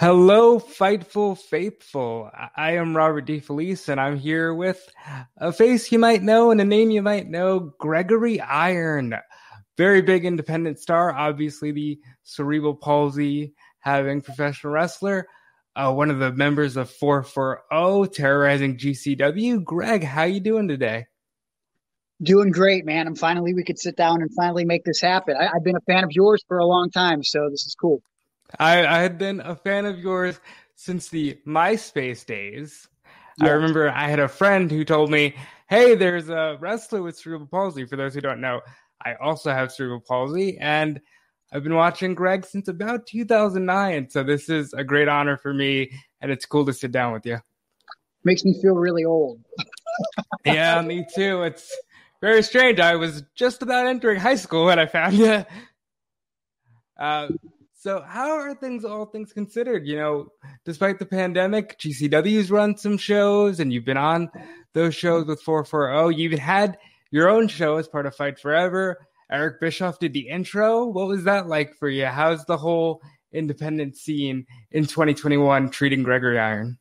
Hello, Fightful Faithful. I am Robert DeFelice, and I'm here with a face you might know and a name you might know, Gregory Iron. Very big independent star, obviously the cerebral palsy having professional wrestler. One of the members of 440, terrorizing GCW. Greg, how you doing today? Doing great, man. And finally, we could sit down and finally make this happen. I've been a fan of yours for a long time, so this is cool. I had been a fan of yours since the MySpace days. Yeah. I remember I had a friend who told me, hey, there's a wrestler with cerebral palsy. For those who don't know, I also have cerebral palsy, and I've been watching Greg since about 2009. So this is a great honor for me, and it's cool to sit down with you. Makes me feel really old. Yeah, me too. It's very strange. I was just about entering high school when I found you. So how are things, all things considered? You know, despite the pandemic, GCW's run some shows, and you've been on those shows with 440. You even had your own show as part of Fight Forever. Eric Bischoff did the intro. What was that like for you? How's the whole independent scene in 2021 treating Gregory Iron?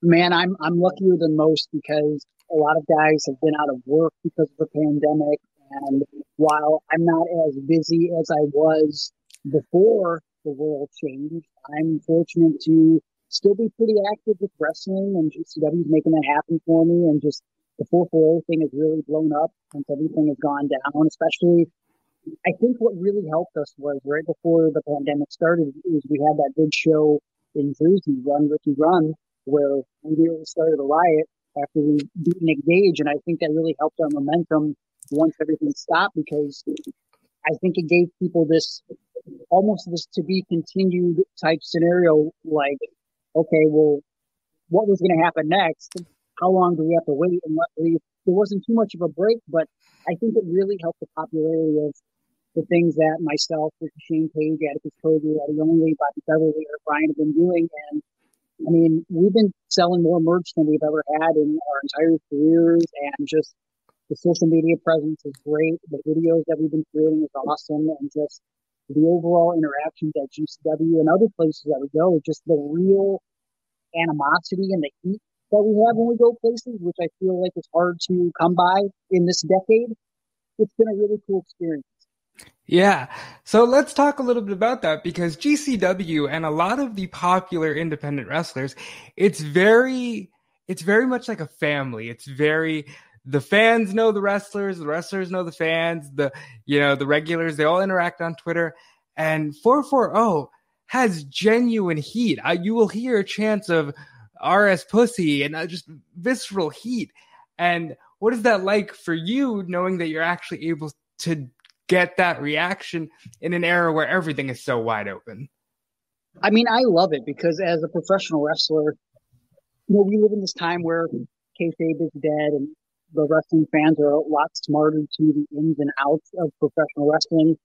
Man, I'm luckier than most because a lot of guys have been out of work because of the pandemic. And while I'm not as busy as I was before the world changed, I'm fortunate to still be pretty active with wrestling, and GCW is making that happen for me. And just the 440 thing has really blown up since everything has gone down. Especially, I think what really helped us was right before the pandemic started is we had that big show in Jersey, Run Ricky Run, where we really started a riot after we beat Nick Gage, and I think that really helped our momentum once everything stopped, because I think it gave people this almost this to be continued type scenario, like, okay, well, what was going to happen next? How long do we have to wait? And luckily, there wasn't too much of a break, but I think it really helped the popularity of the things that myself, with Shane Page, Atticus Kogi, Eddie Only, Bobby Beverly, or Brian have been doing. And I mean, we've been selling more merch than we've ever had in our entire careers, and just the social media presence is great. The videos that we've been creating is awesome, and just the overall interactions at GCW and other places that we go, just the real animosity and the heat that we have when we go places, which I feel like is hard to come by in this decade. It's been a really cool experience. Yeah. So let's talk a little bit about that, because GCW and a lot of the popular independent wrestlers, it's very much like a family. It's very... The fans know the wrestlers know the fans, the regulars, they all interact on Twitter. And 440 has genuine heat. You will hear a chance of RS Pussy and just visceral heat. And what is that like for you, knowing that you're actually able to get that reaction in an era where everything is so wide open? I mean, I love it, because as a professional wrestler, we live in this time where kayfabe is dead, and the wrestling fans are a lot smarter to the ins and outs of professional wrestling.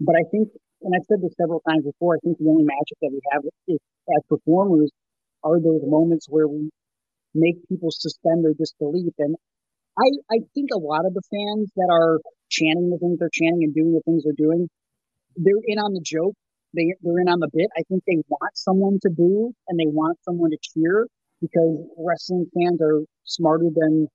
But I think, and I've said this several times before, I think the only magic that we have is as performers are those moments where we make people suspend their disbelief. And I think a lot of the fans that are chanting the things they're chanting and doing the things they're doing, they're in on the joke. They're in on the bit. I think they want someone to boo and they want someone to cheer because wrestling fans are smarter than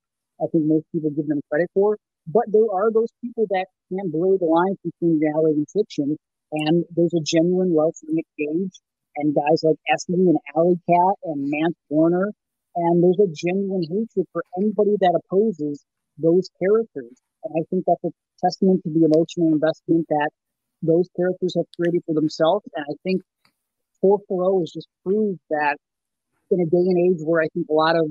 I think most people give them credit for. But there are those people that can blur the lines between reality and fiction. And there's a genuine love for Nick Gage and guys like Esme and Alley Cat and Mance Warner. And there's a genuine hatred for anybody that opposes those characters. And I think that's a testament to the emotional investment that those characters have created for themselves. And I think 440 has just proved that in a day and age where I think a lot of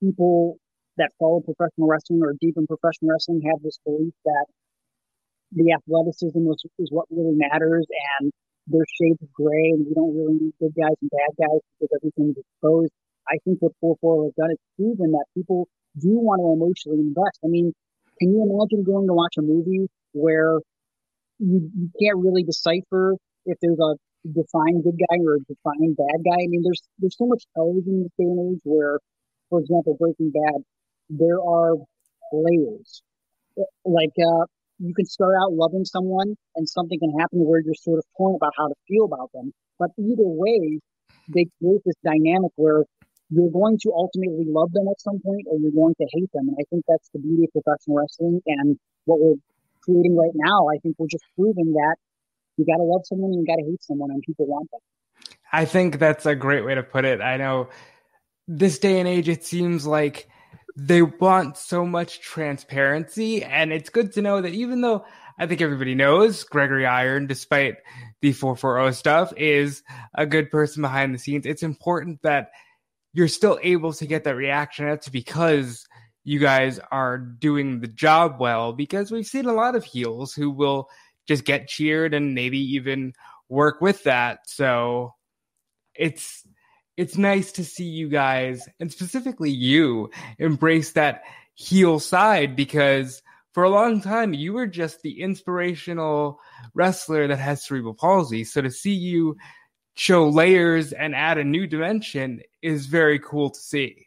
people that follow professional wrestling or deep in professional wrestling have this belief that the athleticism is what really matters and their shades of gray and we don't really need good guys and bad guys because everything's exposed. I think what 440 has done is proven that people do want to emotionally invest. I mean, can you imagine going to watch a movie where you can't really decipher if there's a defined good guy or a defined bad guy? I mean, there's so much television in this day and age where, for example, Breaking Bad, there are layers. Like, you can start out loving someone and something can happen where you're sort of torn about how to feel about them. But either way, they create this dynamic where you're going to ultimately love them at some point or you're going to hate them. And I think that's the beauty of professional wrestling. And what we're creating right now, I think we're just proving that you got to love someone and you got to hate someone and people want that. I think that's a great way to put it. I know this day and age, it seems like they want so much transparency. And it's good to know that even though I think everybody knows Gregory Iron, despite the 440 stuff, is a good person behind the scenes, it's important that you're still able to get that reaction. That's because you guys are doing the job well, because we've seen a lot of heels who will just get cheered and maybe even work with that. So it's nice to see you guys, and specifically you, embrace that heel side, because for a long time you were just the inspirational wrestler that has cerebral palsy. So to see you show layers and add a new dimension is very cool to see.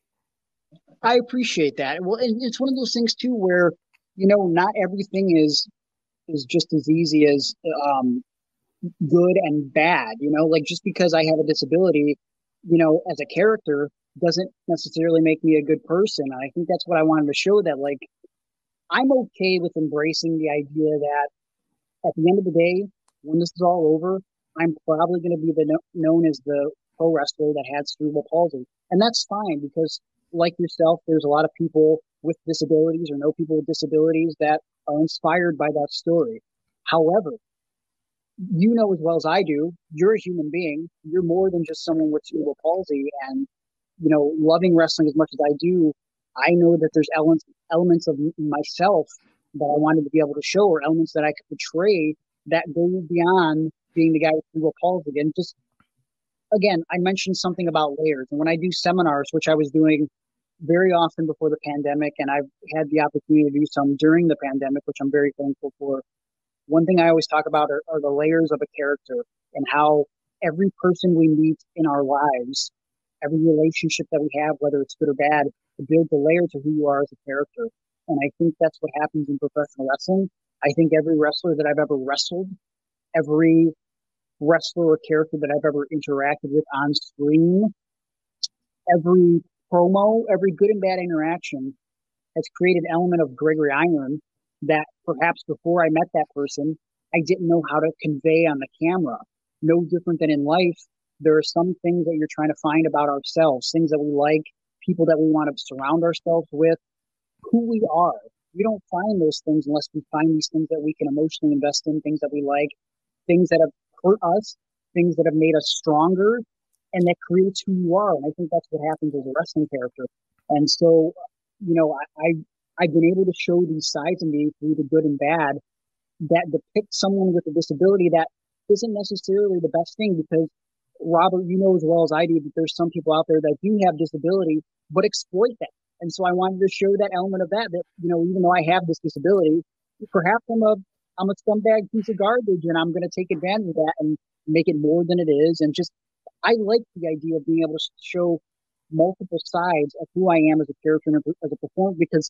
I appreciate that. Well, it's one of those things too, where, you know, not everything is just as easy as good and bad, you know, like just because I have a disability, you know, as a character doesn't necessarily make me a good person. And I think that's what I wanted to show, that like, I'm okay with embracing the idea that at the end of the day, when this is all over, I'm probably going to be known as the pro wrestler that had cerebral palsy. And that's fine, because like yourself, there's a lot of people with disabilities or know people with disabilities that are inspired by that story. However, you know as well as I do, you're a human being. You're more than just someone with cerebral palsy. And, you know, loving wrestling as much as I do, I know that there's elements of myself that I wanted to be able to show, or elements that I could portray that go beyond being the guy with cerebral palsy. And just, again, I mentioned something about layers. And when I do seminars, which I was doing very often before the pandemic, and I've had the opportunity to do some during the pandemic, which I'm very thankful for, one thing I always talk about are the layers of a character, and how every person we meet in our lives, every relationship that we have, whether it's good or bad, to build the layer to who you are as a character. And I think that's what happens in professional wrestling. I think every wrestler that I've ever wrestled, every wrestler or character that I've ever interacted with on screen, every promo, every good and bad interaction has created an element of Gregory Iron that perhaps before I met that person, I didn't know how to convey on the camera. No different than in life, there are some things that you're trying to find about ourselves, things that we like, people that we want to surround ourselves with, who we are. We don't find those things unless we find these things that we can emotionally invest in, things that we like, things that have hurt us, things that have made us stronger, and that creates who you are. And I think that's what happens as a wrestling character. And so, you know, I've been able to show these sides of me through the good and bad that depict someone with a disability that isn't necessarily the best thing, because, Robert, you know as well as I do that there's some people out there that do have disability but exploit that. And so I wanted to show that element of that, you know, even though I have this disability, perhaps I'm a scumbag piece of garbage, and I'm going to take advantage of that and make it more than it is, and just I like the idea of being able to show multiple sides of who I am as a character and as a performer, because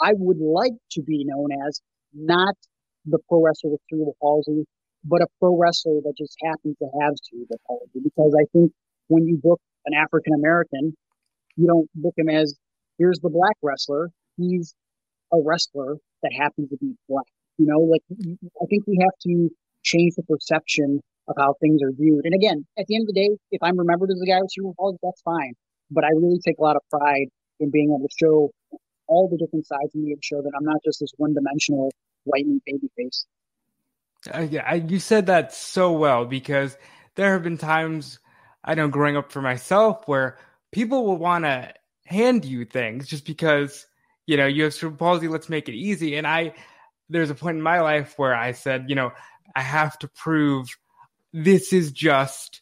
I would like to be known as not the pro wrestler with cerebral palsy, but a pro wrestler that just happens to have cerebral palsy. Because I think when you book an African American, you don't book him as, here's the black wrestler. He's a wrestler that happens to be black. You know, like, I think we have to change the perception of how things are viewed. And again, at the end of the day, if I'm remembered as a guy with cerebral palsy, that's fine. But I really take a lot of pride in being able to show all the different sides of me and show that I'm not just this one-dimensional white meat baby face. You said that so well, because there have been times, I know growing up for myself, where people will want to hand you things just because, you know, you have cerebral palsy, let's make it easy. And there's a point in my life where I said, you know, I have to prove this is just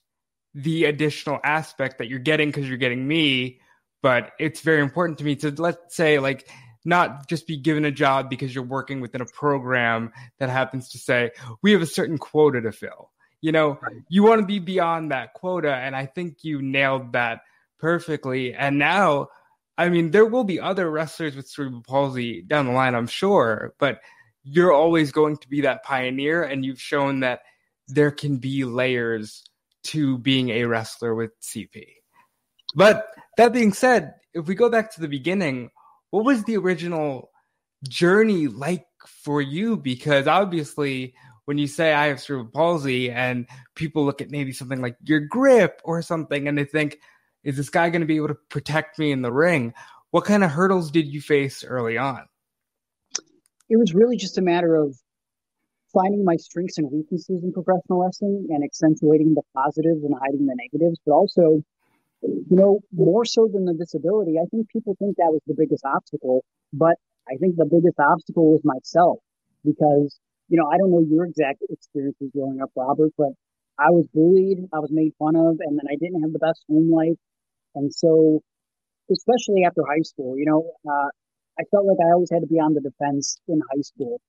the additional aspect that you're getting because you're getting me. But it's very important to me to, let's say, like, not just be given a job because you're working within a program that happens to say, we have a certain quota to fill. You know, right. You want to be beyond that quota. And I think you nailed that perfectly. And now, I mean, there will be other wrestlers with cerebral palsy down the line, I'm sure, but you're always going to be that pioneer. And you've shown that there can be layers to being a wrestler with CP. But that being said, if we go back to the beginning, what was the original journey like for you? Because obviously, when you say I have cerebral palsy and people look at maybe something like your grip or something, and they think, is this guy going to be able to protect me in the ring? What kind of hurdles did you face early on? It was really just a matter of finding my strengths and weaknesses in professional wrestling and accentuating the positives and hiding the negatives, but also, you know, more so than the disability, I think people think that was the biggest obstacle, but I think the biggest obstacle was myself, because, you know, I don't know your exact experiences growing up, Robert, but I was bullied, I was made fun of, and then I didn't have the best home life. And so, especially after high school, you know, I felt like I always had to be on the defense in high school.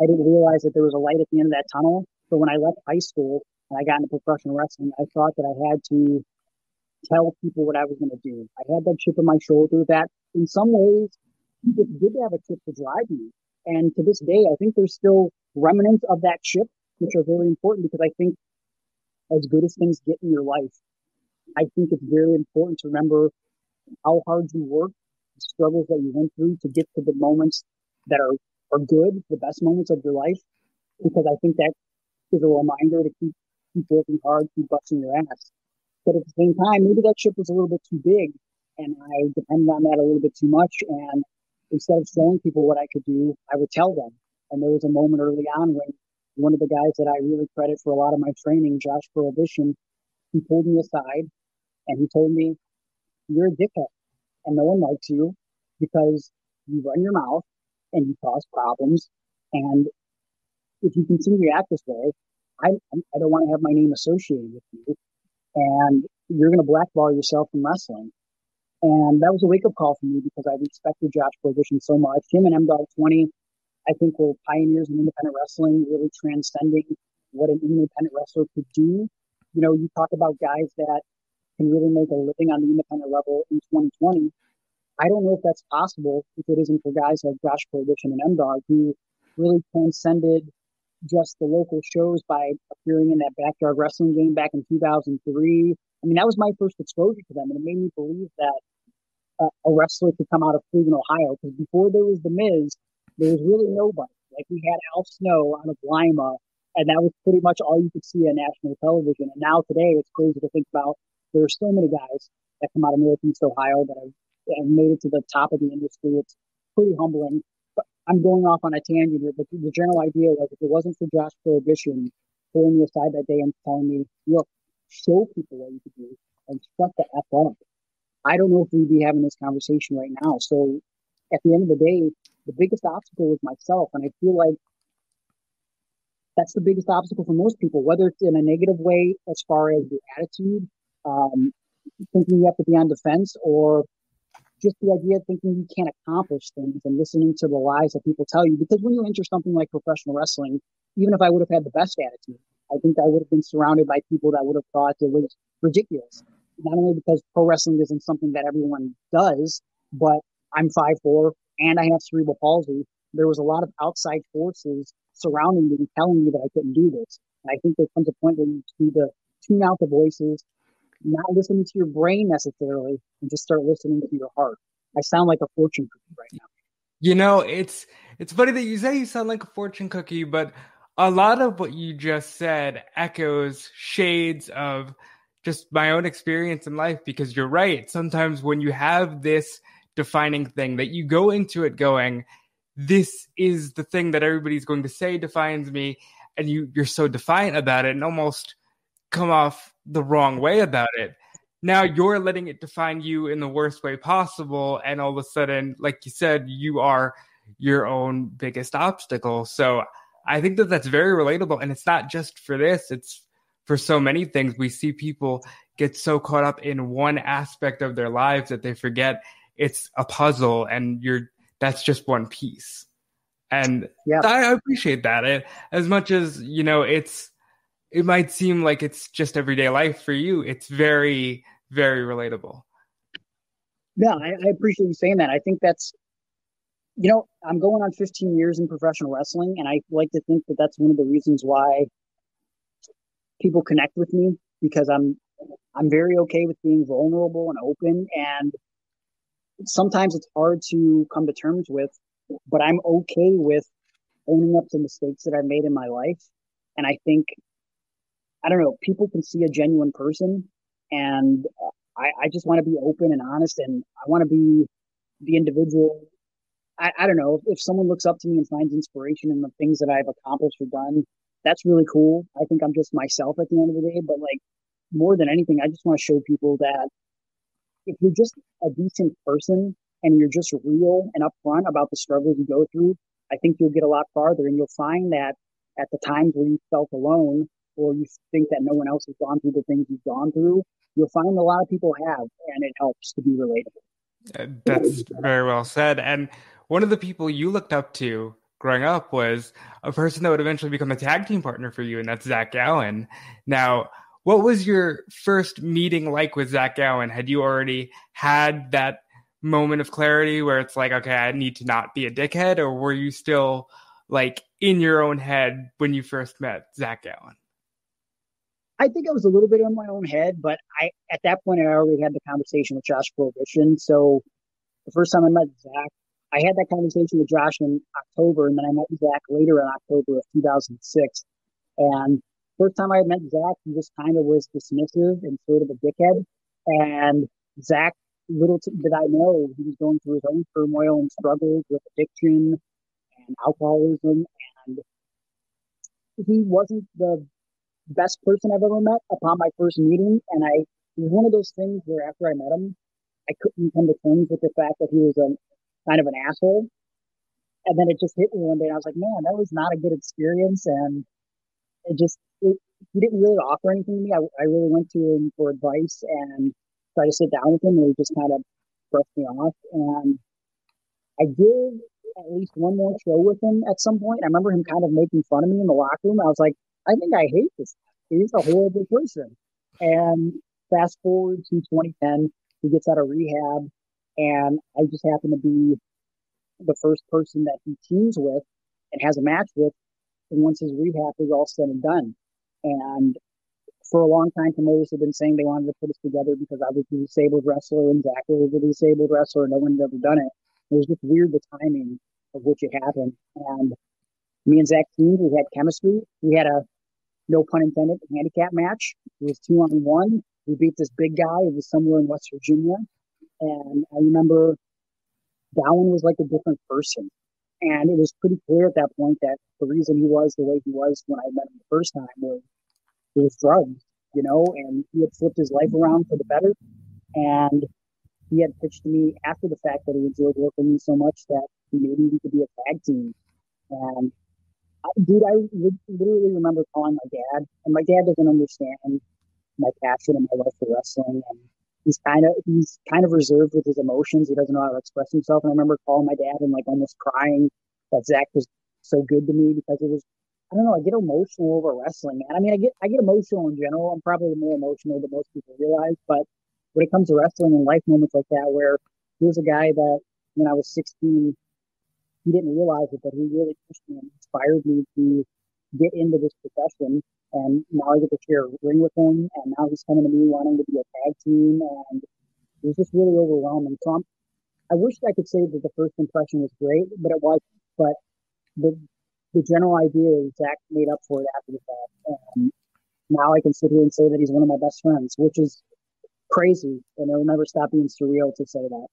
I didn't realize that there was a light at the end of that tunnel. So when I left high school and I got into professional wrestling, I thought that I had to tell people what I was going to do. I had that chip on my shoulder that in some ways people did have a chip to drive me. And to this day, I think there's still remnants of that chip, which are very important, because I think as good as things get in your life, I think it's very important to remember how hard you worked, the struggles that you went through to get to the moments that are good, the best moments of your life, because I think that is a reminder to keep working hard, keep busting your ass. But at the same time, maybe that ship was a little bit too big, and I depended on that a little bit too much. And instead of showing people what I could do, I would tell them. And there was a moment early on when one of the guys that I really credit for a lot of my training, Josh Prohibition, he pulled me aside and he told me, "You're a dickhead, and no one likes you because you run your mouth and you cause problems. And if you continue to act this way, I don't want to have my name associated with you. And you're going to blackball yourself from wrestling." And that was a wake-up call for me, because I respected Josh Prohibition so much. Him and M-Dog 20, I think, were pioneers in independent wrestling, really transcending what an independent wrestler could do. You know, you talk about guys that can really make a living on the independent level in 2020. I don't know if that's possible if it isn't for guys like Josh Prohibition and M-Dog, who really transcended just the local shows by appearing in that backyard wrestling game back in 2003. I mean, that was my first exposure to them, and it made me believe that a wrestler could come out of Cleveland, Ohio, because before there was The Miz, there was really nobody. Like, we had Al Snow out of Lima, and that was pretty much all you could see on national television. And now today, it's crazy to think about. There are so many guys that come out of Northeast Ohio that have made it to the top of the industry. It's pretty humbling. I'm going off on a tangent here, but the general idea was, if it wasn't for Josh Prohibition pulling me aside that day and telling me, "Look, show people what you can do and shut the F up," I don't know if we'd be having this conversation right now. So at the end of the day, the biggest obstacle was myself. And I feel like that's the biggest obstacle for most people, whether it's in a negative way as far as the attitude, thinking you have to be on defense, or just the idea of thinking you can't accomplish things and listening to the lies that people tell you. Because when you enter something like professional wrestling, even if I would have had the best attitude, I think I would have been surrounded by people that would have thought it was ridiculous. Not only because pro wrestling isn't something that everyone does, but I'm 5'4", and I have cerebral palsy. There was a lot of outside forces surrounding me telling me that I couldn't do this. And I think there comes a point where you need to tune out the voices, not listening to your brain necessarily, and just start listening to your heart. I sound like a fortune cookie right now. You know, it's funny that you say you sound like a fortune cookie, but a lot of what you just said echoes shades of just my own experience in life, because you're right. Sometimes when you have this defining thing that you go into it going, this is the thing that everybody's going to say defines me, and you're so defiant about it and almost come off the wrong way about it. Now you're letting it define you in the worst way possible, and all of a sudden, like you said, you are your own biggest obstacle. So I think that that's very relatable, and it's not just for this, it's for so many things. We see people get so caught up in one aspect of their lives that they forget it's a puzzle, and that's just one piece. And yeah. I appreciate that. As much as, you know, it might seem like it's just everyday life for you, it's very, very relatable. Yeah, I appreciate you saying that. I think that's, you know, I'm going on 15 years in professional wrestling, and I like to think that that's one of the reasons why people connect with me, because I'm very okay with being vulnerable and open, and sometimes it's hard to come to terms with, but I'm okay with owning up to mistakes that I've made in my life. And I think, I don't know, people can see a genuine person, and I just want to be open and honest, and I want to be the individual. I don't know, if someone looks up to me and finds inspiration in the things that I've accomplished or done, that's really cool. I think I'm just myself at the end of the day, but like more than anything, I just want to show people that if you're just a decent person and you're just real and upfront about the struggles you go through, I think you'll get a lot farther. And you'll find that at the times where you felt alone or you think that no one else has gone through the things you've gone through, you'll find a lot of people have, and it helps to be relatable. That's very well said. And one of the people you looked up to growing up was a person that would eventually become a tag team partner for you, and that's Zach Gowen. Now, what was your first meeting like with Zach Gowen? Had you already had that moment of clarity where it's like, okay, I need to not be a dickhead? Or were you still like in your own head when you first met Zach Gowen? I think I was a little bit in my own head, but at that point, I already had the conversation with Josh Prohibition. So the first time I met Zach, I had that conversation with Josh in October, and then I met Zach later in October of 2006. And first time I met Zach, he just kind of was dismissive and sort of a dickhead. And Zach, little did I know, he was going through his own turmoil and struggles with addiction and alcoholism. And he wasn't the best person I've ever met upon my first meeting. And it was one of those things where after I met him, I couldn't come to terms with the fact that he was kind of an asshole. And then it just hit me one day, and I was like, man, that was not a good experience. And he didn't really offer anything to me. I really went to him for advice and tried to sit down with him, and he just kind of brushed me off. And I did at least one more show with him at some point. I remember him kind of making fun of me in the locker room. I was like, I think I hate this guy. He's a horrible person. And fast forward to 2010, he gets out of rehab, and I just happen to be the first person that he teams with and has a match with. And once his rehab is all said and done. And for a long time, promoters have been saying they wanted to put us together because I was a disabled wrestler and Zach was a disabled wrestler, and no one had ever done it. It was just weird, the timing of which it happened. And me and Zach teamed, we had chemistry. We had a, no pun intended, handicap match. It was 2-on-1. We beat this big guy. It was somewhere in West Virginia. And I remember Gowen was like a different person. And it was pretty clear at that point that the reason he was the way he was when I met him the first time was he was drugged, you know, and he had flipped his life around for the better. And he had pitched to me after the fact that he enjoyed working with me so much that maybe we could be a tag team. And I literally remember calling my dad, and my dad doesn't understand my passion and my love for wrestling. And he's kind of reserved with his emotions. He doesn't know how to express himself. And I remember calling my dad and like almost crying that Zach was so good to me because it was I don't know, I get emotional over wrestling, man. I mean, I get emotional in general. I'm probably more emotional than most people realize, but when it comes to wrestling and life moments like that, where here's a guy that when I was 16, he didn't realize it, but he really pushed me and inspired me to get into this profession. And now I get to share a ring with him, and now he's coming to me wanting to be a tag team, and it was just really overwhelming. So I wish I could say that the first impression was great, but it wasn't. But the general idea is Zach made up for it after the fact. And now I can sit here and say that he's one of my best friends, which is crazy, and it'll never stop being surreal to say that.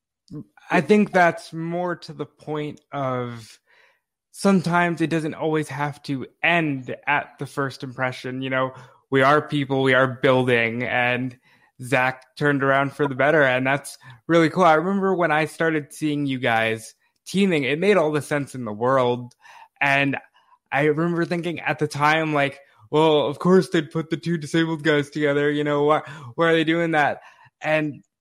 I think that's more to the point of sometimes it doesn't always have to end at the first impression. You know, we are people, we are building, and Zach turned around for the better, and that's really cool. I remember when I started seeing you guys teaming, it made all the sense in the world. And I remember thinking at the time, like, well, of course they'd put the two disabled guys together. You know, why are they doing that?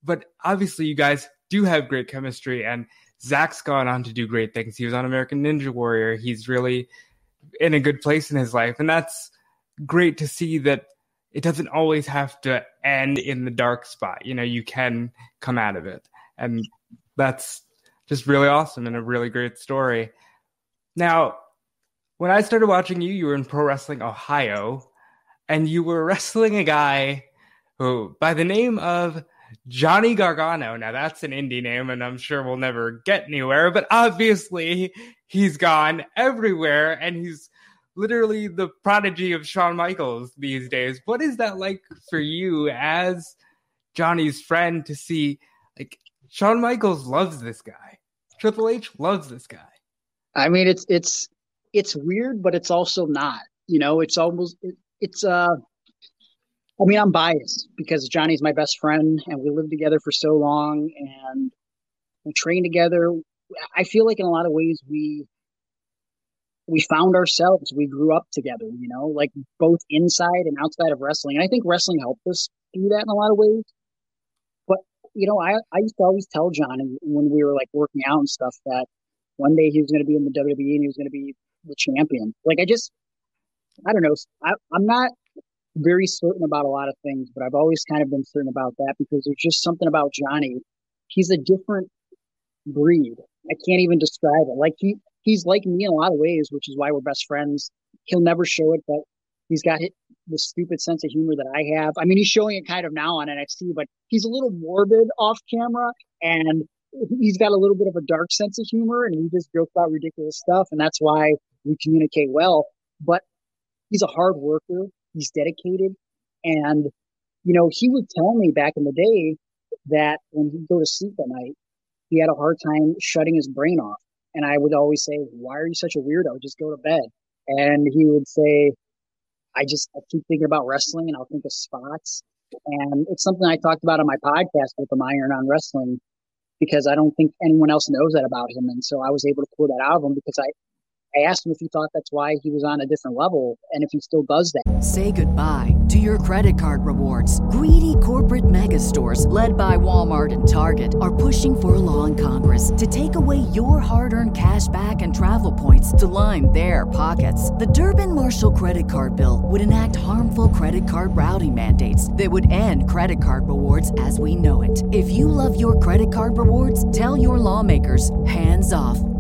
But obviously you guys do have great chemistry, and Zach's gone on to do great things. He was on American Ninja Warrior. He's really in a good place in his life. And that's great to see that it doesn't always have to end in the dark spot. You know, you can come out of it. And that's just really awesome and a really great story. Now, when I started watching you, you were in Pro Wrestling Ohio, and you were wrestling a guy who, by the name of Johnny Gargano. Now, that's an indie name, and I'm sure we'll never get anywhere, but obviously he's gone everywhere, and he's literally the prodigy of Shawn Michaels these days. What is that like for you as Johnny's friend to see, like, Shawn Michaels loves this guy, Triple H loves this guy? I mean, it's weird, but it's also not, you know, it's almost, I mean, I'm biased because Johnny's my best friend and we lived together for so long and we trained together. I feel like in a lot of ways we found ourselves, we grew up together, you know, like both inside and outside of wrestling. And I think wrestling helped us do that in a lot of ways. But, you know, I used to always tell Johnny when we were like working out and stuff that one day he was going to be in the WWE and he was going to be the champion. Like, I don't know. I'm not very certain about a lot of things, but I've always kind of been certain about that because there's just something about Johnny. He's a different breed. I can't even describe it. Like, he's like me in a lot of ways, which is why we're best friends. He'll never show it, but he's got the stupid sense of humor that I have. I mean, he's showing it kind of now on NXT, but he's a little morbid off camera, and he's got a little bit of a dark sense of humor, and we just joke about ridiculous stuff, and that's why we communicate well. But he's a hard worker. He's dedicated. And, you know, he would tell me back in the day that when he'd go to sleep at night, he had a hard time shutting his brain off. And I would always say, why are you such a weirdo? Just go to bed. And he would say, I keep thinking about wrestling, and I'll think of spots. And it's something I talked about on my podcast with him, Iron On Wrestling, because I don't think anyone else knows that about him. And so I was able to pull that out of him because I asked him if he thought that's why he was on a different level and if he still does that. Say goodbye to your credit card rewards. Greedy corporate mega stores led by Walmart and Target are pushing for a law in Congress to take away your hard-earned cash back and travel points to line their pockets. The Durbin-Marshall credit card bill would enact harmful credit card routing mandates that would end credit card rewards as we know it. If you love your credit card rewards, tell your lawmakers, hands off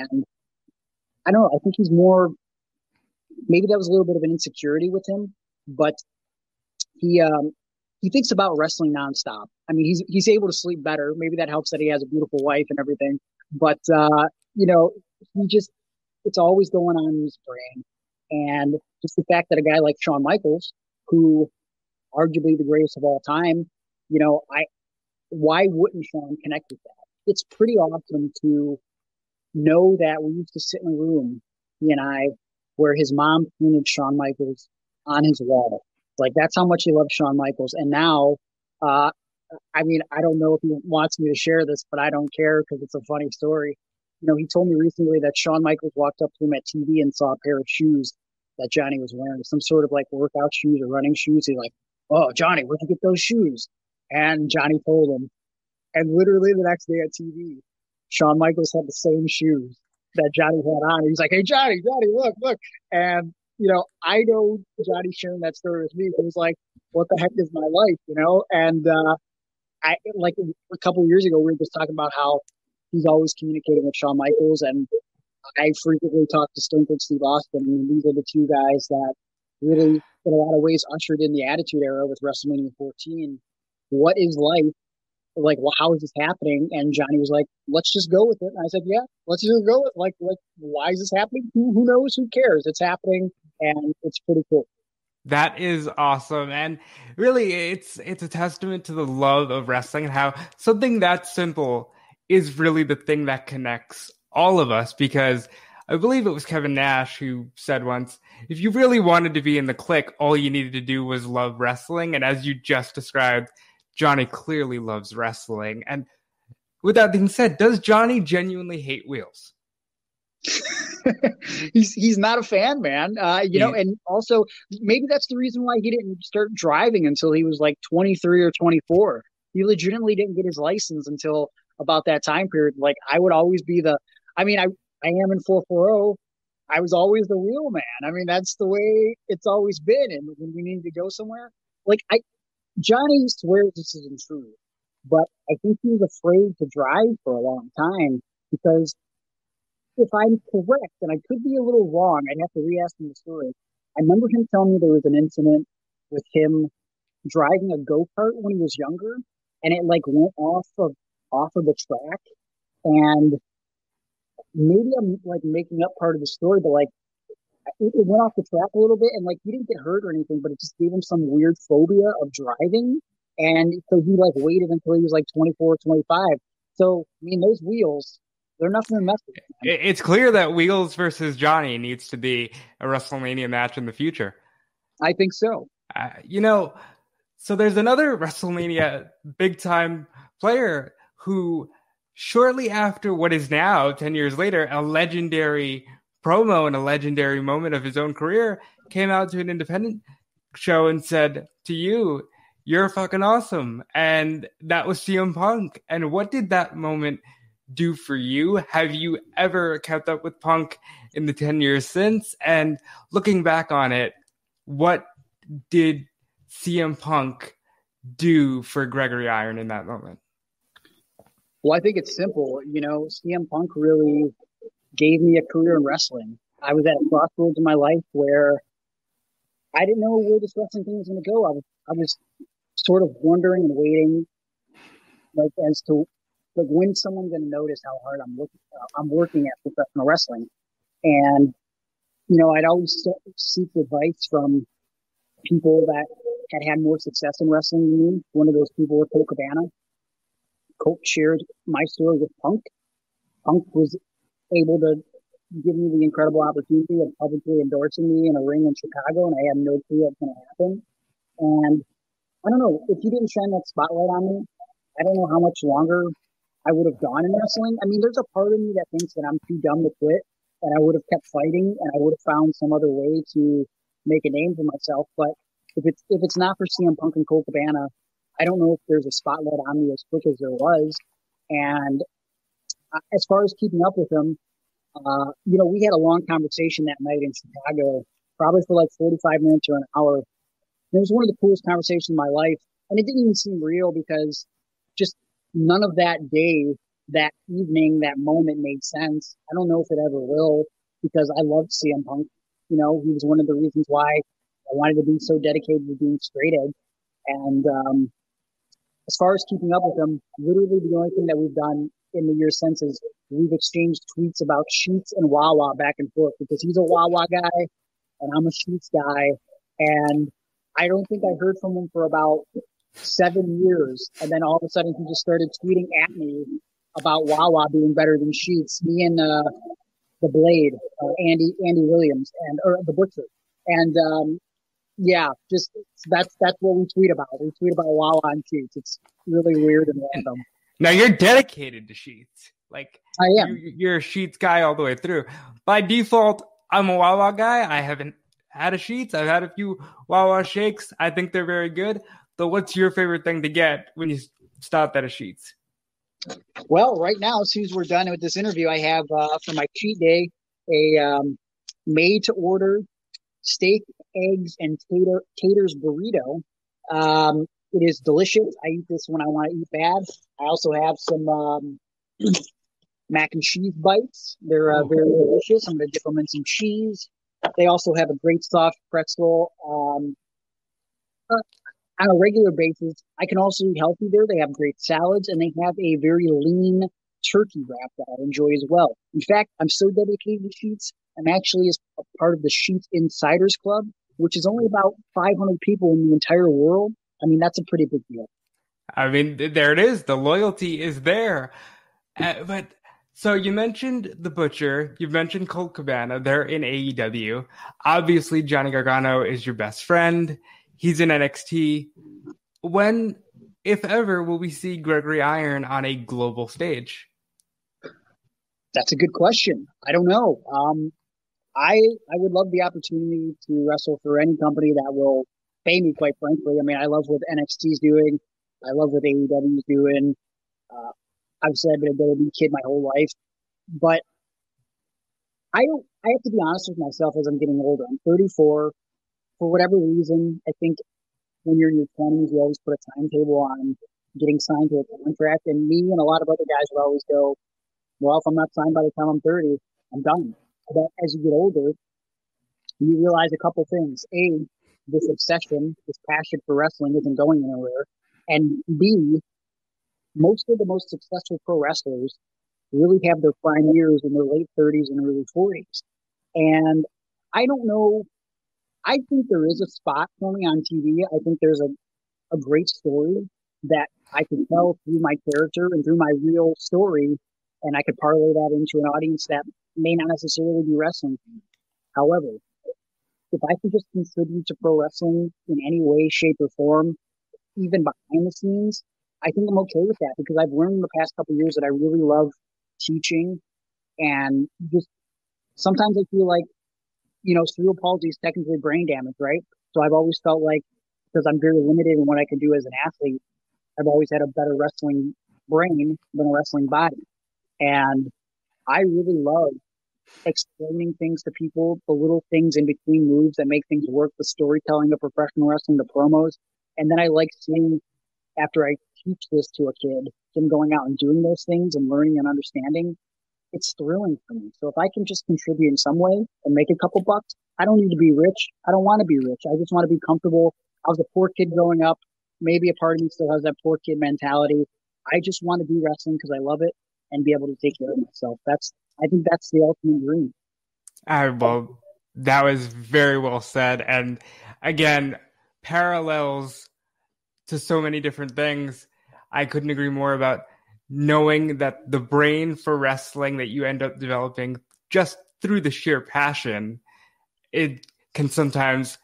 And I don't know, I think he's more, maybe that was a little bit of an insecurity with him, but he thinks about wrestling nonstop. I mean, he's able to sleep better. Maybe that helps that he has a beautiful wife and everything, but you know, it's always going on in his brain. And just the fact that a guy like Shawn Michaels, who arguably the greatest of all time, you know, why wouldn't Shawn connect with that? it's pretty awesome to know that we used to sit in a room, he and I, where his mom painted Shawn Michaels on his wall. Like, that's how much he loved Shawn Michaels. And now, I mean, I don't know if he wants me to share this, but I don't care because it's a funny story. You know, he told me recently that Shawn Michaels walked up to him at TV and saw a pair of shoes that Johnny was wearing, some sort of like workout shoes or running shoes. He's like, "Oh, Johnny, where'd you get those shoes?" And Johnny told him. And literally the next day at TV, Shawn Michaels had the same shoes that Johnny had on. He's like, "Hey, Johnny, look. And, you know, I know Johnny sharing that story with me. It was like, what the heck is my life, you know? And I, like, a couple of years ago, we were just talking about how he's always communicating with Shawn Michaels. And I frequently talk to Stone Cold Steve Austin. And these are the two guys that really, in a lot of ways, ushered in the Attitude Era with WrestleMania 14. What is life? Like, well, how is this happening? And Johnny was like, "Let's just go with it." And I said, "Yeah, let's just go with it. Like, why is this happening? Who knows? Who cares? It's happening, and it's pretty cool." That is awesome, and really, it's a testament to the love of wrestling and how something that simple is really the thing that connects all of us. Because I believe it was Kevin Nash who said once, if you really wanted to be in the clique, all you needed to do was love wrestling. And as you just described, Johnny clearly loves wrestling. And with that being said, does Johnny genuinely hate wheels? He's not a fan, man. You know, and also maybe that's the reason why he didn't start driving until he was like 23 or 24. He legitimately didn't get his license until about that time period. Like, I would always be I am in 440. I was always the wheel man. I mean, that's the way it's always been. And when we need to go somewhere, like, Johnny swears this isn't true, but I think he was afraid to drive for a long time because, if I'm correct, and I could be a little wrong, I'd have to re-ask him the story. I remember him telling me there was an incident with him driving a go-kart when he was younger, and it like went off of the track. And maybe I'm like making up part of the story, but like it went off the track a little bit, and like he didn't get hurt or anything, but it just gave him some weird phobia of driving. And so he like waited until he was like 24, 25. So, I mean, those wheels, they're nothing to mess with. Man. It's clear that Wheels versus Johnny needs to be a WrestleMania match in the future. I think so. You know, so there's another WrestleMania big time player who, shortly after what is now 10 years later, a legendary promo and a legendary moment of his own career, came out to an independent show and said to you, "You're fucking awesome." And that was CM Punk. And what did that moment do for you? Have you ever kept up with Punk in the 10 years since? And looking back on it, what did CM Punk do for Gregory Iron in that moment? Well, I think it's simple. You know, CM Punk really gave me a career in wrestling. I was at a crossroads in my life where I didn't know where this wrestling thing was going to go. I was sort of wondering and waiting, like, as to like when someone's going to notice how hard I'm working at professional wrestling. And you know, I'd always seek advice from people that had more success in wrestling than me. One of those people was Colt Cabana. Colt shared my story with Punk. Punk was able to give me the incredible opportunity of publicly endorsing me in a ring in Chicago, and I had no clue what's going to happen. And I don't know, if you didn't shine that spotlight on me, I don't know how much longer I would have gone in wrestling. I mean, there's a part of me that thinks that I'm too dumb to quit, and I would have kept fighting, and I would have found some other way to make a name for myself. But if it's not for CM Punk and Colt Cabana, I don't know if there's a spotlight on me as quick as there was. And as far as keeping up with him, you know, we had a long conversation that night in Chicago, probably for like 45 minutes or an hour. It was one of the coolest conversations in my life. And it didn't even seem real because just none of that day, that evening, that moment made sense. I don't know if it ever will because I loved CM Punk. You know, he was one of the reasons why I wanted to be so dedicated to being straight edge. And as far as keeping up with him, literally the only thing that we've done in the years since is we've exchanged tweets about Sheetz and Wawa back and forth because he's a Wawa guy and I'm a Sheetz guy. And I don't think I heard from him for about 7 years. And then all of a sudden he just started tweeting at me about Wawa being better than Sheetz. Me and The Blade, Andy Williams, or The Butcher. And yeah, just that's what we tweet about. We tweet about Wawa and Sheetz. It's really weird and random. Now you're dedicated to Sheetz. Like I am. You're a Sheetz guy all the way through. By default, I'm a Wawa guy. I haven't had a Sheetz. I've had a few Wawa shakes. I think they're very good. So what's your favorite thing to get when you stop at a Sheetz? Well, right now, as soon as we're done with this interview, I have for my cheat day a made-to-order steak, eggs, and taters burrito. It is delicious. I eat this when I want to eat bad. I also have some mac and cheese bites. They're very delicious. I'm going to dip them in some cheese. They also have a great soft pretzel. On a regular basis, I can also eat healthy there. They have great salads, and they have a very lean turkey wrap that I enjoy as well. In fact, I'm so dedicated to Sheetz, I'm actually a part of the Sheetz Insiders Club, which is only about 500 people in the entire world. I mean, that's a pretty big deal. I mean, there it is. The loyalty is there. But so you mentioned The Butcher. You've mentioned Colt Cabana. They're in AEW. Obviously, Johnny Gargano is your best friend. He's in NXT. When, if ever, will we see Gregory Iron on a global stage? That's a good question. I don't know. I would love the opportunity to wrestle for any company that will pay me, quite frankly. I mean, I love what NXT's doing. I love what AEW's doing. Obviously, I've been a WWE kid my whole life. But I have to be honest with myself as I'm getting older. I'm 34. For whatever reason, I think when you're in your 20s, you always put a timetable on getting signed to a contract. And me and a lot of other guys will always go, well, if I'm not signed by the time I'm 30, I'm done. But as you get older, you realize a couple things. A, this obsession, this passion for wrestling isn't going anywhere. And B, most of the most successful pro wrestlers really have their prime years in their late 30s and early 40s. And I don't know. I think there is a spot for me on TV. I think there's a great story that I can tell through my character and through my real story, and I could parlay that into an audience that may not necessarily be wrestling. However, if I could just contribute to pro wrestling in any way, shape, or form, even behind the scenes, I think I'm okay with that because I've learned in the past couple of years that I really love teaching, and just sometimes I feel like, you know, cerebral palsy is technically brain damage, right? So I've always felt like, because I'm very limited in what I can do as an athlete, I've always had a better wrestling brain than a wrestling body. And I really love explaining things to people, the little things in between moves that make things work, the storytelling of professional wrestling, the promos. And then I like seeing, after I teach this to a kid, them going out and doing those things and learning and understanding. It's thrilling for me. So if I can just contribute in some way and make a couple bucks, I don't need to be rich. I don't want to be rich. I just want to be comfortable. I was a poor kid growing up. Maybe a part of me still has that poor kid mentality. I just want to do wrestling because I love it and be able to take care of myself. I think that's the ultimate dream. Well, that was very well said. And again, parallels to so many different things. I couldn't agree more about knowing that the brain for wrestling that you end up developing just through the sheer passion, it can sometimes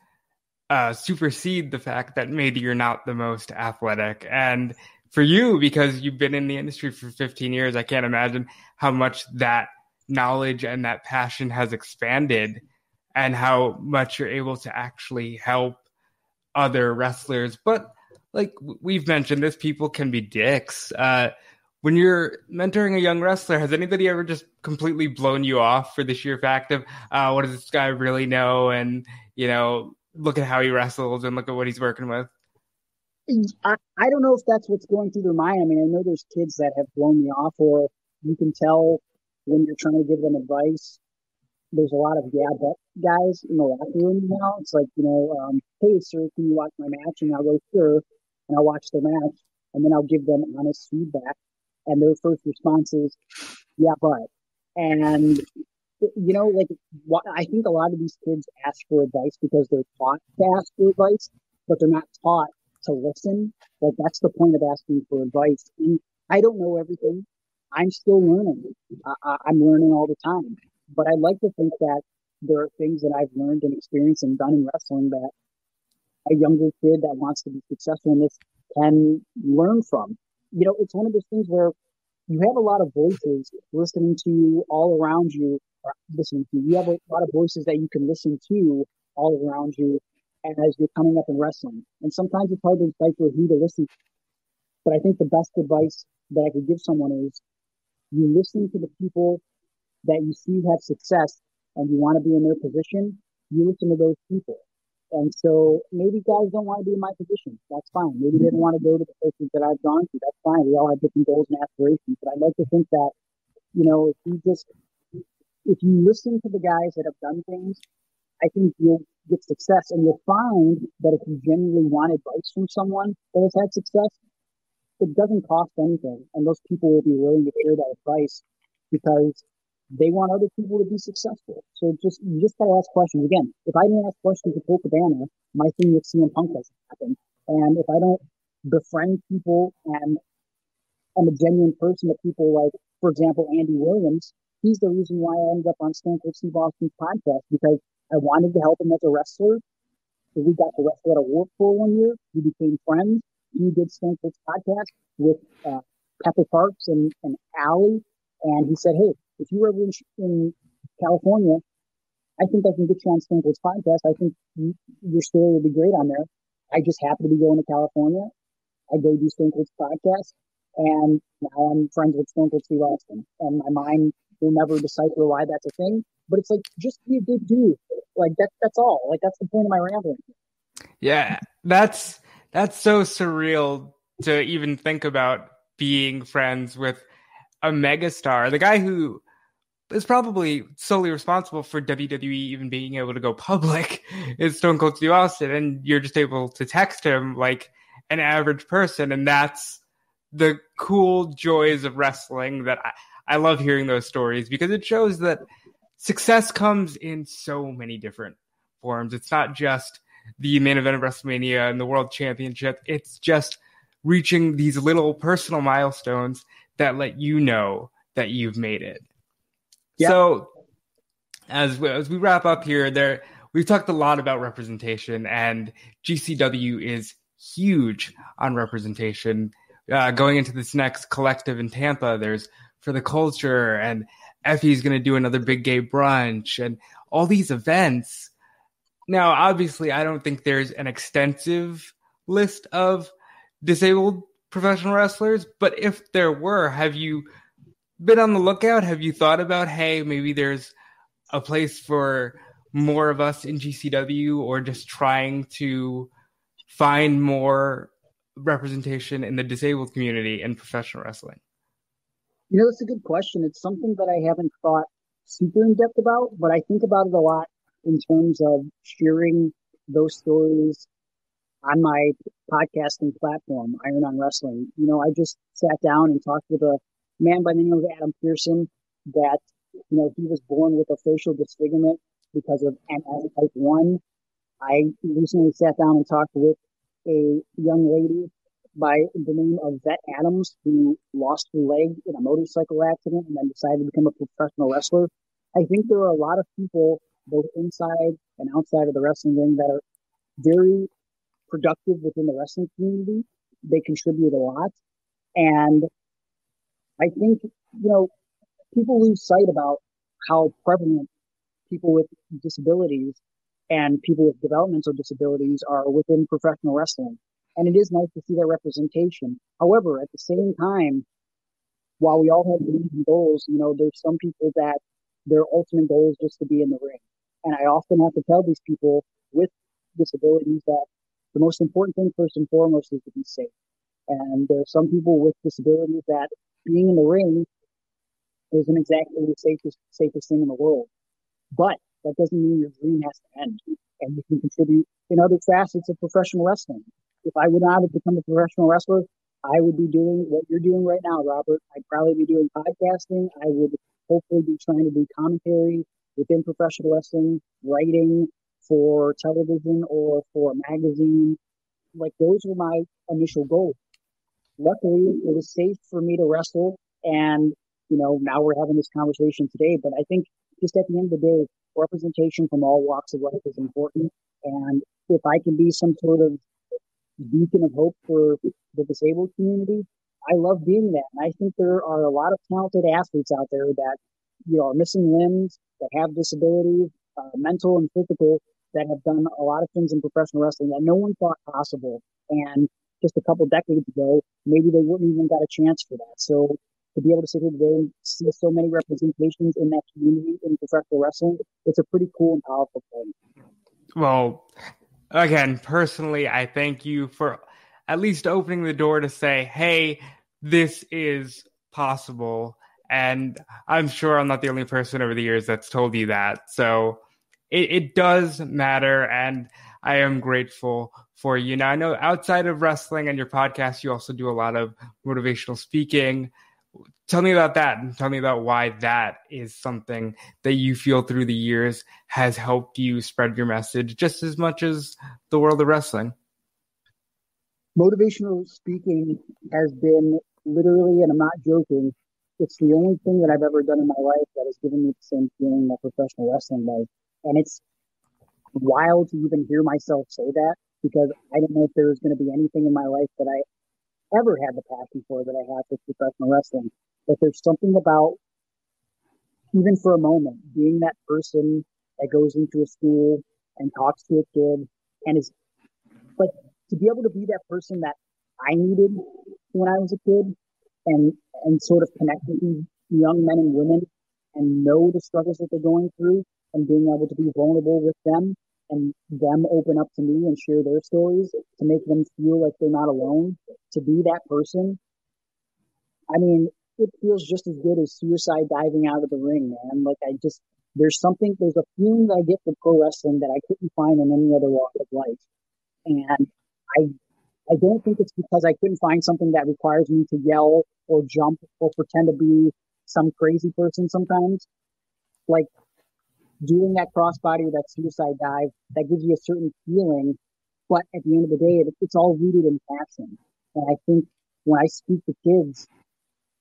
supersede the fact that maybe you're not the most athletic. And for you, because you've been in the industry for 15 years, I can't imagine how much that knowledge and that passion has expanded and how much you're able to actually help other wrestlers. But like we've mentioned, this people can be dicks. When you're mentoring a young wrestler, has anybody ever just completely blown you off for the sheer fact of, what does this guy really know? And, you know, look at how he wrestles and look at what he's working with. I don't know if that's what's going through their mind. I mean, I know there's kids that have blown me off, or you can tell when you're trying to give them advice. There's a lot of yeah, but guys in the locker room now. It's like, you know, hey, sir, can you watch my match? And I'll go, sure, and I'll watch the match. And then I'll give them honest feedback. And their first response is, yeah, but. And, you know, like, I think a lot of these kids ask for advice because they're taught to ask for advice, but they're not taught to listen. Like, that's the point of asking for advice. And I don't know everything. I'm still learning. I'm learning all the time. But I like to think that there are things that I've learned and experienced and done in wrestling that a younger kid that wants to be successful in this can learn from. You know, it's one of those things where you have a lot of voices listening to you all around you. You have a lot of voices that you can listen to all around you as you're coming up in wrestling. And sometimes it's hard to decipher who to listen to. But I think the best advice that I could give someone is you listen to the people that you see have success and you want to be in their position, you listen to those people. And so maybe guys don't want to be in my position. That's fine. Maybe they don't want to go to the places that I've gone to. That's fine. We all have different goals and aspirations. But I like to think that, you know, if you listen to the guys that have done things, I think you'll get success. And you'll find that if you genuinely want advice from someone that has had success, it doesn't cost anything. And those people will be willing to hear that advice because they want other people to be successful. So you just got to ask questions. Again, if I didn't ask questions to Colt Cabana, my thing with CM Punk doesn't happen. And if I don't befriend people and I'm a genuine person to people like, for example, Andy Williams, he's the reason why I ended up on Stone Cold Steve Austin's podcast because I wanted to help him as a wrestler. So we got to wrestle at a Warped Tour one year. We became friends. He did Stone Cold's podcast with Pepper Parks and Allie. And he said, hey, if you were ever in California, I think I can get you on Stone Cold's podcast. I think your story would be great on there. I just happen to be going to California. I go do Stone Cold's podcast, and now I'm friends with Stone Cold Steve Austin. And my mind will never decipher why that's a thing. But it's like, just be a good dude. Like, that's all. Like, that's the point of my rambling. Yeah, that's so surreal to even think about being friends with a megastar, the guy who is probably solely responsible for WWE even being able to go public is Stone Cold Steve Austin, and you're just able to text him like an average person, and that's the cool joys of wrestling that I love hearing those stories because it shows that success comes in so many different forms. It's not just the main event of WrestleMania and the World Championship. It's just reaching these little personal milestones that let you know that you've made it. Yeah. So as we wrap up here, we've talked a lot about representation, and GCW is huge on representation. Going into this next collective in Tampa, there's For the Culture, and Effie's going to do another Big Gay Brunch, and all these events. Now, obviously, I don't think there's an extensive list of disabled professional wrestlers, but if there were, have you been on the lookout? Have you thought about, hey, maybe there's a place for more of us in GCW, or just trying to find more representation in the disabled community in professional wrestling? You know, that's a good question. It's something that I haven't thought super in depth about, but I think about it a lot in terms of sharing those stories on my podcasting platform, Iron On Wrestling. You know, I just sat down and talked with a man by the name of Adam Pearson that, you know, he was born with a facial disfigurement because of MS type 1. I recently sat down and talked with a young lady by the name of Vette Adams who lost her leg in a motorcycle accident and then decided to become a professional wrestler. I think there are a lot of people both inside and outside of the wrestling ring that are very productive within the wrestling community. They contribute a lot. And I think, you know, people lose sight about how prevalent people with disabilities and people with developmental disabilities are within professional wrestling. And it is nice to see that representation. However, at the same time, while we all have dreams and goals, you know, there's some people that their ultimate goal is just to be in the ring. And I often have to tell these people with disabilities that the most important thing, first and foremost, is to be safe. And there are some people with disabilities that being in the ring isn't exactly the safest thing in the world. But that doesn't mean your dream has to end. And you can contribute in other facets of professional wrestling. If I would not have become a professional wrestler, I would be doing what you're doing right now, Robert. I'd probably be doing podcasting. I would hopefully be trying to do commentary within professional wrestling, writing for television or for a magazine. Like, those were my initial goals. Luckily, it was safe for me to wrestle, and you know, now we're having this conversation today. But I think just at the end of the day, representation from all walks of life is important. And if I can be some sort of beacon of hope for the disabled community, I love being that. And I think there are a lot of talented athletes out there that, you know, are missing limbs, that have disabilities, mental and physical, that have done a lot of things in professional wrestling that no one thought possible. And just a couple decades ago, maybe they wouldn't even got a chance for that. So to be able to sit here today and see so many representations in that community in professional wrestling, it's a pretty cool and powerful thing. Well, again, personally, I thank you for at least opening the door to say, hey, this is possible. And I'm sure I'm not the only person over the years that's told you that. So it does matter. And I am grateful for you. Now, I know outside of wrestling and your podcast, you also do a lot of motivational speaking. Tell me about that, and tell me about why that is something that you feel through the years has helped you spread your message just as much as the world of wrestling. Motivational speaking has been literally, and I'm not joking, it's the only thing that I've ever done in my life that has given me the same feeling that professional wrestling does. And it's wild to even hear myself say that, because I didn't know if there was going to be anything in my life that I ever had the passion for that I have with professional wrestling. But there's something about, even for a moment, being that person that goes into a school and talks to a kid, and is like, to be able to be that person that I needed when I was a kid, and sort of connect with these young men and women and know the struggles that they're going through, and being able to be vulnerable with them and them open up to me and share their stories to make them feel like they're not alone, to be that person. I mean, it feels just as good as suicide diving out of the ring, man. Like, there's a feeling that I get from pro wrestling that I couldn't find in any other walk of life. And I don't think it's because I couldn't find something that requires me to yell or jump or pretend to be some crazy person sometimes. Like, doing that crossbody or that suicide dive, that gives you a certain feeling, but at the end of the day, it's all rooted in passion. And I think when I speak to kids,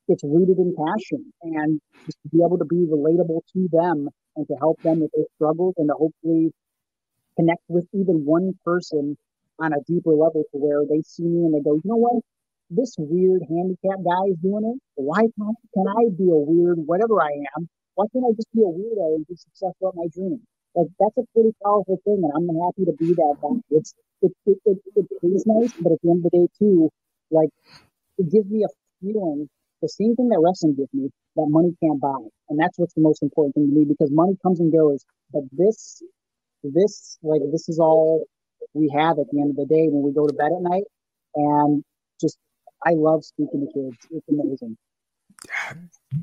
it's rooted in passion, and just to be able to be relatable to them and to help them with their struggles, and to hopefully connect with even one person on a deeper level to where they see me and they go, you know what, this weird handicapped guy is doing it. Why can I be a weird, whatever I am? Why can't I just be a weirdo and be successful at my dream? Like, that's a pretty powerful thing, and I'm happy to be that guy. It tastes nice, but at the end of the day, too, like, it gives me a feeling, the same thing that wrestling gives me, that money can't buy. And that's what's the most important thing to me, because money comes and goes. But this is all we have at the end of the day when we go to bed at night. And just, I love speaking to kids. It's amazing.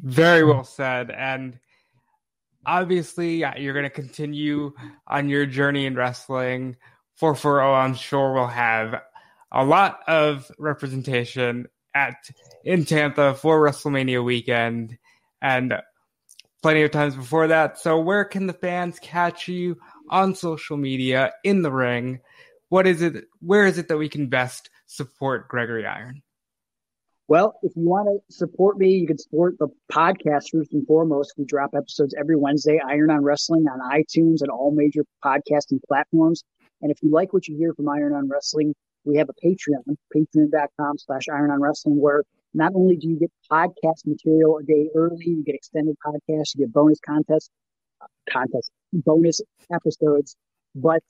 Very well said. And obviously, you're going to continue on your journey in wrestling. 440, I'm sure, will have a lot of representation in Tampa for WrestleMania weekend and plenty of times before that. So where can the fans catch you on social media, in the ring? What is it? Where is it that we can best support Gregory Iron? Well, if you want to support me, you can support the podcast first and foremost. We drop episodes every Wednesday, Iron On Wrestling, on iTunes and all major podcasting platforms. And if you like what you hear from Iron On Wrestling, we have a Patreon, patreon.com/Iron On Wrestling, where not only do you get podcast material a day early, you get extended podcasts, you get bonus bonus episodes, but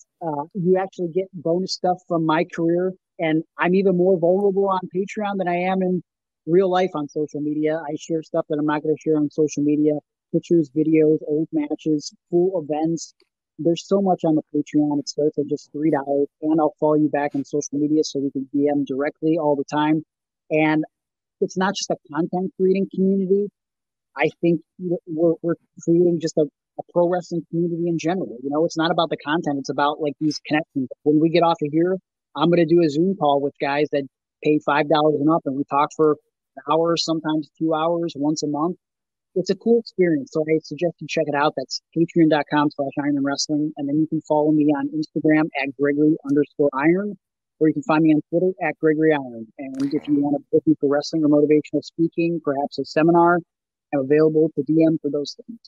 you actually get bonus stuff from my career. And I'm even more vulnerable on Patreon than I am in real life on social media. I share stuff that I'm not going to share on social media, pictures, videos, old matches, full events. There's so much on the Patreon. It starts at just $3, and I'll follow you back on social media so we can DM directly all the time. And it's not just a content creating community. I think we're creating just a pro wrestling community in general. You know, it's not about the content. It's about, like, these connections. When we get off of here, I'm going to do a Zoom call with guys that pay $5 and up, and we talk for an hour, sometimes 2 hours, once a month. It's a cool experience, so I suggest you check it out. That's patreon.com/Iron On Wrestling, and then you can follow me on Instagram at Gregory_Iron, or you can find me on Twitter at Gregory Iron. And if you want to book me for wrestling or motivational speaking, perhaps a seminar, I'm available to DM for those things.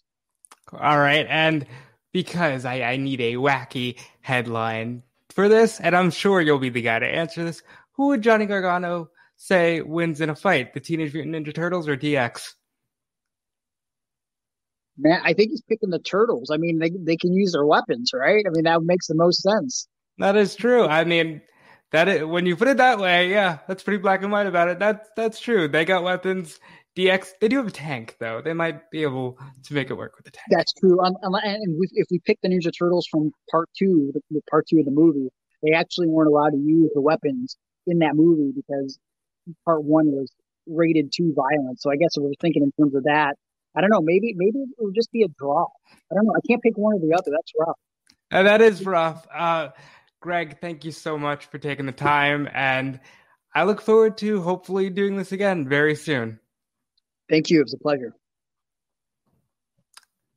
All right. And because I need a wacky headline for this, and I'm sure you'll be the guy to answer this, who would Johnny Gargano say wins in a fight? The Teenage Mutant Ninja Turtles or DX? Man, I think he's picking the turtles. I mean, they can use their weapons, right? I mean, that makes the most sense. That is true. I mean, that is, when you put it that way, yeah, that's pretty black and white about it. That's true. They got weapons. DX, they do have a tank, though. They might be able to make it work with the tank. That's true. And if we pick the Ninja Turtles from part two of the movie, they actually weren't allowed to use the weapons in that movie because part one was rated too violent. So I guess if we're thinking in terms of that, I don't know. Maybe it would just be a draw. I don't know. I can't pick one or the other. That's rough. And that is rough. Greg, thank you so much for taking the time. And I look forward to hopefully doing this again very soon. Thank you. It was a pleasure.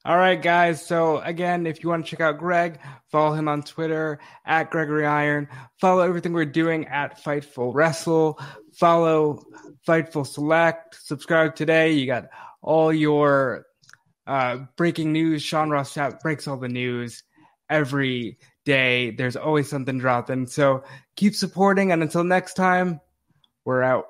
All right, guys. So again, if you want to check out Greg, follow him on Twitter at Gregory Iron. Follow everything we're doing at Fightful Wrestle. Follow Fightful Select. Subscribe today. You got all your breaking news. Sean Ross Sapp breaks all the news every day. There's always something dropping. So keep supporting. And until next time, we're out.